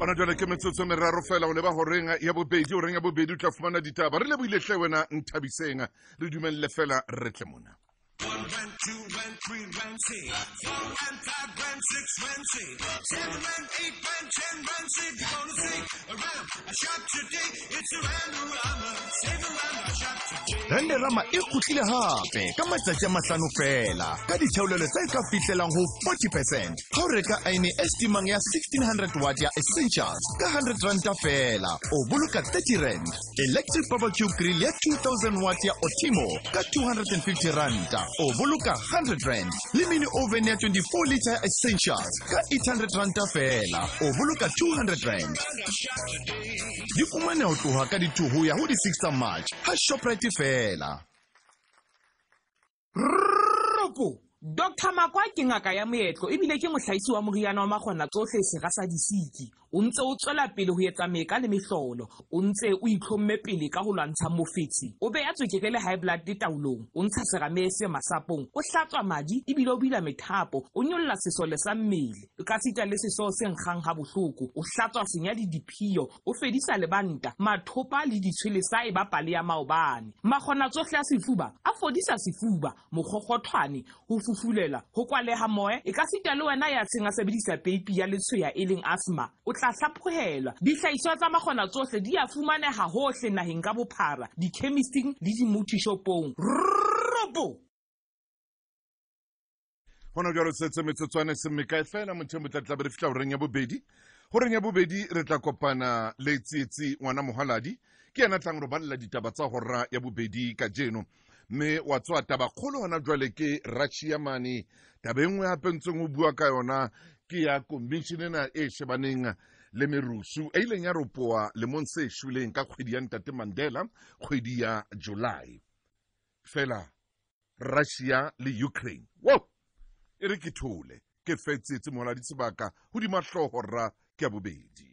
Ona jona ke metsotso meraro fela o le ba horeng ya bobedi o renga bobedi tla fumana ditaba re le builehle wena Nthabisenga re dumelle fela re tle mona 1 2 1 3 1 6 4 1 5 1 6 1 7 1 8 1 10 1 6 Rende Rama e khutlile hape ka matsatsi a mahlano fela ka ditheolelo tse ka fihlelang ho 40% ha o reka aene e stimang ya 1600 watt ya essentials ka R100 fela o boloka R30 electric barbecue grill ya 2000 watt ya Otimo ka R250 o boloka R100 le mini oven ya 24 liter essentials ka R800 fela o boloka R200 di fumane ho tloha ka di 2 ho ya ho di 6 March ha Shoprite fela. Roko Dr. Makwa ke ngaka ya moetlo ebile ke mohlahisi wa moriana wa magona tsohle sega sa disiki o ntse o tswela pele ho etsa meka le mehlolo o ntse o itlhomme pele ka ho lwantsha mofetsi o be ya tswekeke le high blood ditaulong o ntsha serame se masapong o hlatswa madi ebile o bila methapo o nyolla sesole sa mmele ka sita le seso se nkgang ha bohloko o hlatswa senya di diphio o fedisa le banta mathopa le ditshwele sa e ba pale ya maobane magona tsohle a sefuba a fodisa sefuba mogoggothwane ho fufulela ho kwaleha moya e ka sita le wena ya tsenga sebedisa peipi ya letshoya e leng asthma o tla hlaphohelwa dihlahiswa tsa magona tsohle di a fumaneha hohle naheng ka bophara di-chemisting le di-multi shopong robo hona jalo setse metsotswana se mekae fela motho mo tla re fihla horeng ya bobedi re tla kopana le Tsietsi ngwana Mohaladi ke yena tlang ro balla ditaba tsa hora ya bobedi ka jeno me wa tswa taba kholo hona jwale ke Rachiamani tabengwe a pentseng o bua ka yona ke ya commissioner e shebaneng le merusu e ileng ya ropoa le monse shuleng ka kgwedi ya Ntate Mandela kgwedi ya July fela Russia le Ukraine wo e re ke thole ke fetsetse mola ditsebaka ho di mahloho ra ke bobedi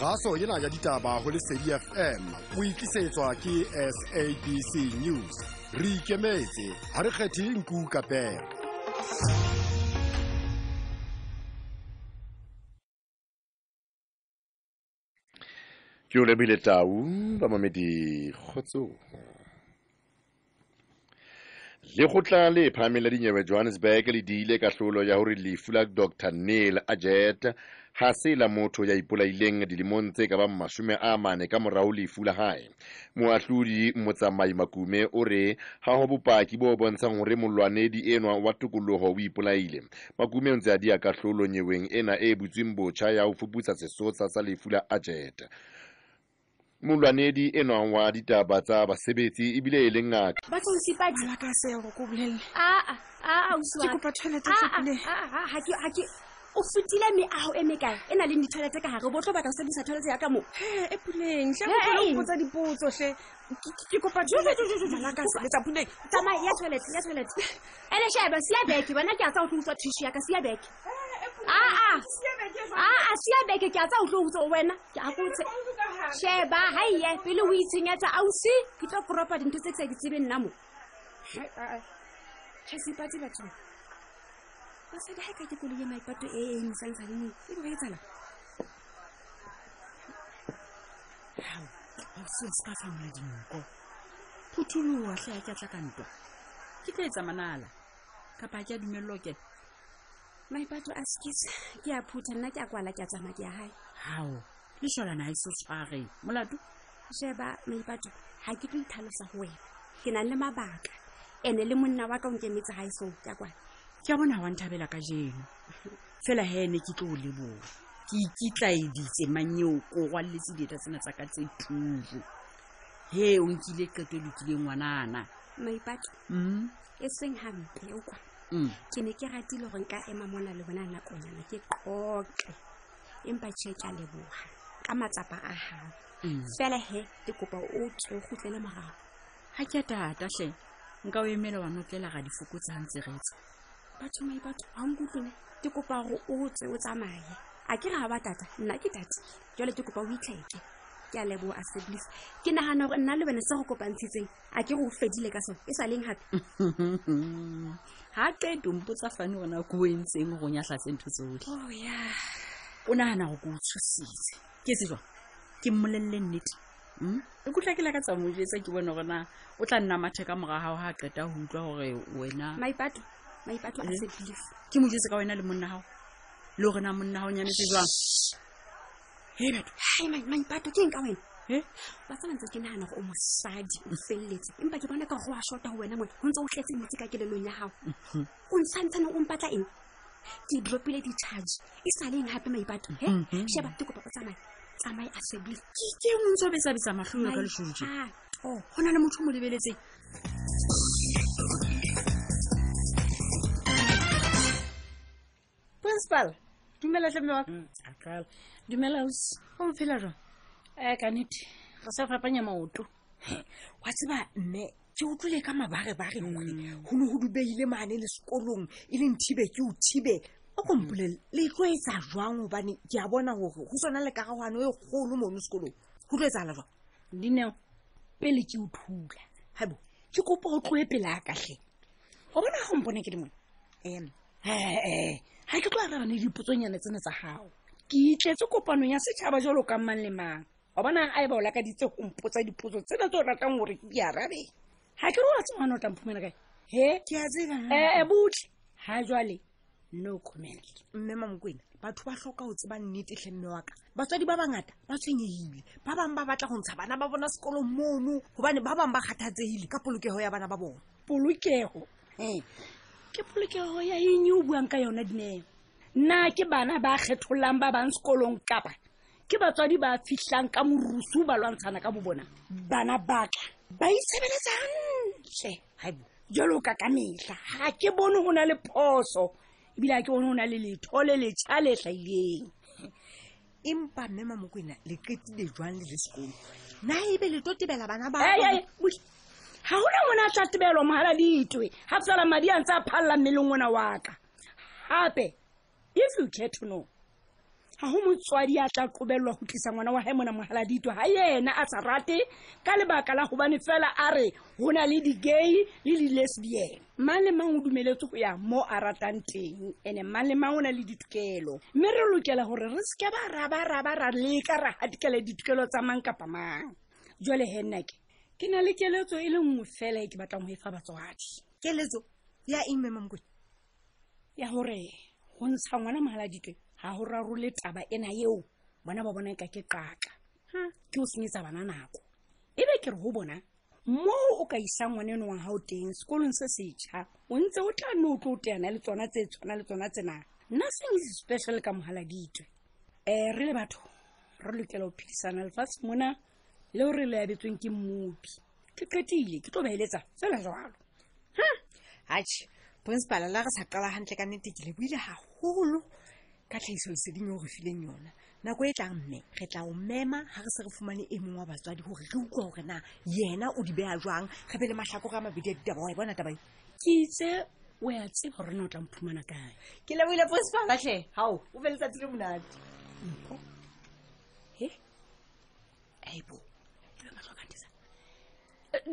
raso yena ya ditaba ho le CFM o itlisetswa ke SABC News re ikemetse ha re kgethe nku ka pere. Ke le bile tau ba mamedi khotso le khotla le phamela dinyewe Johannesburg le dile ka hlolo ya hore lefu la Dr Neil Ajet ha se la motho ya ipolaileng dilemong tse ka ba mashume a mane ka morao lefu la hae moahlodi motsamai Makume o re ha ho bopaki bo bontshang hore molwanedi enwa wa tokoloho o ipolaile Makume o ntse a di ka hlolo nyeweng ena e butsweng botjha ya ho fuputsa sesotsa sa lefu la Ajet Mulwanedi eno wa ditaba tsa basebetsi ibile e leng ngaka ba tsipadi la ka sego go bolella a uswa ke kopa toilet tsopile ha ke o futile me aho e mekae ena le toilet ka hare botlo ba ka se disa toilet ya ka mo e puleng hle go botsa dipotso hle ke kopa toilet la ka se letsa puleng tama ya toilet ene sheba sia beke bana ke a tsa o tlo tshwishya ka sia beke sia beke ke a tsa o tlo utso wena ke a botse Sheba, hi, pele o itshenyetsa ausi ke tlo proper dintho tse ke sa di tsebeng nna mo. Tshepatse batho. Ba se di heka ke go le maipato e ntse sa leng. E go etsala. O se ska sa mo di nko. Putulu wa hla ya tla ka ntwa. Ke tletsa manala. Ka pa ja dumelo ke. Maipato a skitse ke a putha nna ke a kwala ke a tsama ke a hai. Hao. Le shola na iso tsare molatu sheba maipato ha ke tlo ithalosa ho wena ke na le mabaka ene le monna wa ka o nkemetsa ha iso ka kwa ke bona wa nthabela ka jeno fela he ne ke tlo leboga ke kitla editse manyoko wa le tsideta tsena tsa ka tse tshuru he o nkile qetelukile ngwanana maipato e seng hampe o kwa ke ne ke ratile go nka ema mona le bona na konyana ke qoqe empa tsheka leboga ka matsapa a hao fela he ke kopa o tswe go tlele morao ha ke tata hle nka o emela wa notlela ga difukutsa ntse retsa batho mai batho ha ngutlwe ke kopa go o tswe o tsamaye a ke ra ba tata nna ke tata jole ke kopa o itleke ke a lebo a seblis ke nahana hore nna le wena se ho kopantshitseng a ke go fedile ka sona e sa leng hape ha ke dumputsa fane hona go entseng go nya hlatseng thutse ohle oh yeah o nahana go go tshositse ke se jwa ke mmolelle nnete e go tlakela ka tsamojetse ke bona gona o tla nna matheka mogahao ha qeta ho utlwa hore wena maipato a seblis ke mojetse ka wena le monna hao le hore na monna hao nyane se jwa Hey, my pato ke nka wena. Eh? Ba tsana tse ke nahana go mosadi o felletse. Empa ke bona ka go a shota ho wena motho. Ho ntse o hletse metsi ka kelelong ya hao. O ntshantana o mpatla eng? Ke dropile di charge. E saleng hape my pato, he? Sheba dikopa ka tsamaya. Tsamaya a sebile. Ke ke o ntse o betsa bitsa mahlo ka le shujje. Ah, oh, hona le motho mo lebeletse. Principal Dumela tle mwa. Akala. Dumela us. O mphela jwa. Ka nete. Re sa fapanya maoto. Wa tseba nne ke utlwile ka mabare ngone. Ho no ho dubehile mane le sekolong e le nthibe ke o thibe. O kompolele le tloetsa jwang hobane ke a bona hore ho sona le kagahwano e kgolo mo sekolong. Ho tloetsala jwa. Dineo pele ke o thula. Habo. Ke kopa ho tloe pela ka hle. O bona ho mpone ke le mone. Ha ke tlo araba ne dipotsonyane tsena tsa hao ke itletse kopano ya setjhaba jalo ka mang le mang wa bona a e ba o lakaditse go mpotsa dipotso tsena tse o ratang gore ke di arabe ha ke re wa tswana o tla mphumela kae he ke a tsena butle ha jwale no comment mme mamokwena batho ba hloka ho tseba nnete hle mme wa ka batswadi ba bangata ba tshwenyehile ba bang ba batla go ntsha bana ba bona sekolo mono hobane ba bang ba kgathatsehile ka polokeho ya bana ba bona polokeho ke polokeho ya eng o buang ka yona dineo nna ke bana ba kgethollang ba bang sekolong kapa ke batswadi ba fihlang ka morusu ba lwantshana ka bobona bana baka ba itshebeletsa hantle jalo ka kamehla ha ke bone ho na le phoso ebile ha ke bone ho na le letho le letjha le hlahileng empa mme mamokwena le qetile jwang le sekolo na ebe le totebela bana ba ha hona mona a tlatebelwa mohala ditwe ha fela madi a ntse a phalla mmeleng ona wa ka hape if you care to know ha ho motswadi a tla qobellwa ho tlisa ngwana wa hae mona mohala ditwe ha yena a sa rate ka lebaka la hobane fela a re hona le di-gay le di-lesbian mang le mang o dumeletse ho ya mo a ratang teng ene mang le mang o na le ditokelo mme re lokela hore re se ke ba raba ra leka ra hatikela ditokelo tsa mang kapa mang jwale he nnake ke na le keletso e le nngwe fela e ke batlang ho e fa batswadi keletso ya eng mmamgwe ya hore ho ntsha ngwana mohala ditwe ha ho rarole taba ena eo bona ba bona ka ke qaka ke ho senyetsa bana nako ebe ke re ho bona moo o ka isang ngwana enwa ha o teng sekolong se setjha o ntse o tla no tlotena le tsona tse tsona le tsona tsena nothing is special ka mohala ditwe re le batho re lokela ho phedisana lefatshe mona le hore le abetsweng ke mmopi ke qetile ke tlo beeletsa fela jwalo atjhe principal la re sa qala hantle ka nnete ke le buile haholo ka tlhahisoleseding eo re fileng yona nako e tlang mme re tla o mema ha re se re fumane e mong wa batswadi hore re utlwe hore na yena o di beha jwang re be le mahlakore a mabedi a ditaba wa e bona taba ke itse o ya tseba hore na o tla mphumana kae ke lebohile principal ahle hao o be letsatsi le monate he aibo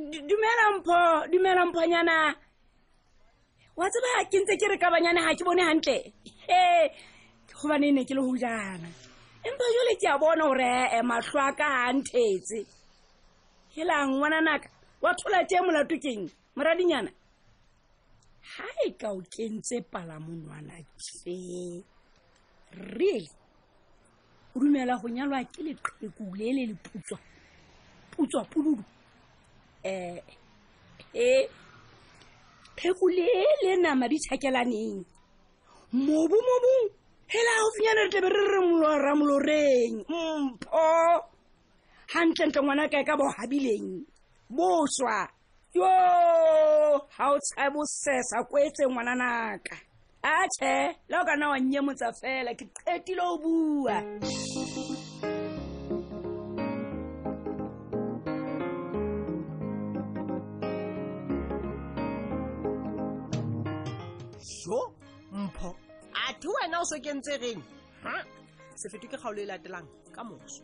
Dumela mpho nyana. Wa tseba ke ntse ke re ka banyane ha ke bone hantle. Go bane ne ke le ho jana. Empa jole ke a bona hore mahlo a ka a ntetse. Helang ngwana naka wa thola tje molato keng moradinyana. Ha e ka o kentse pala monwana tse. Really. O dumela ho nyalwa ke leqheku le le putswa. Putswa pududu. Phekule le nama di thakelaneng mobu hela ho finyana re tebe re re ramoloreng mpho hantle ngwana ka bo habileng boswa yo ha o tsabo sesa kwetse ngwana naka athe la kana wa nyemotsa fela ke qetile ho bua Mpho, a tu wena o so kentse reng? se fetuke kgaolo e latelang ka moso.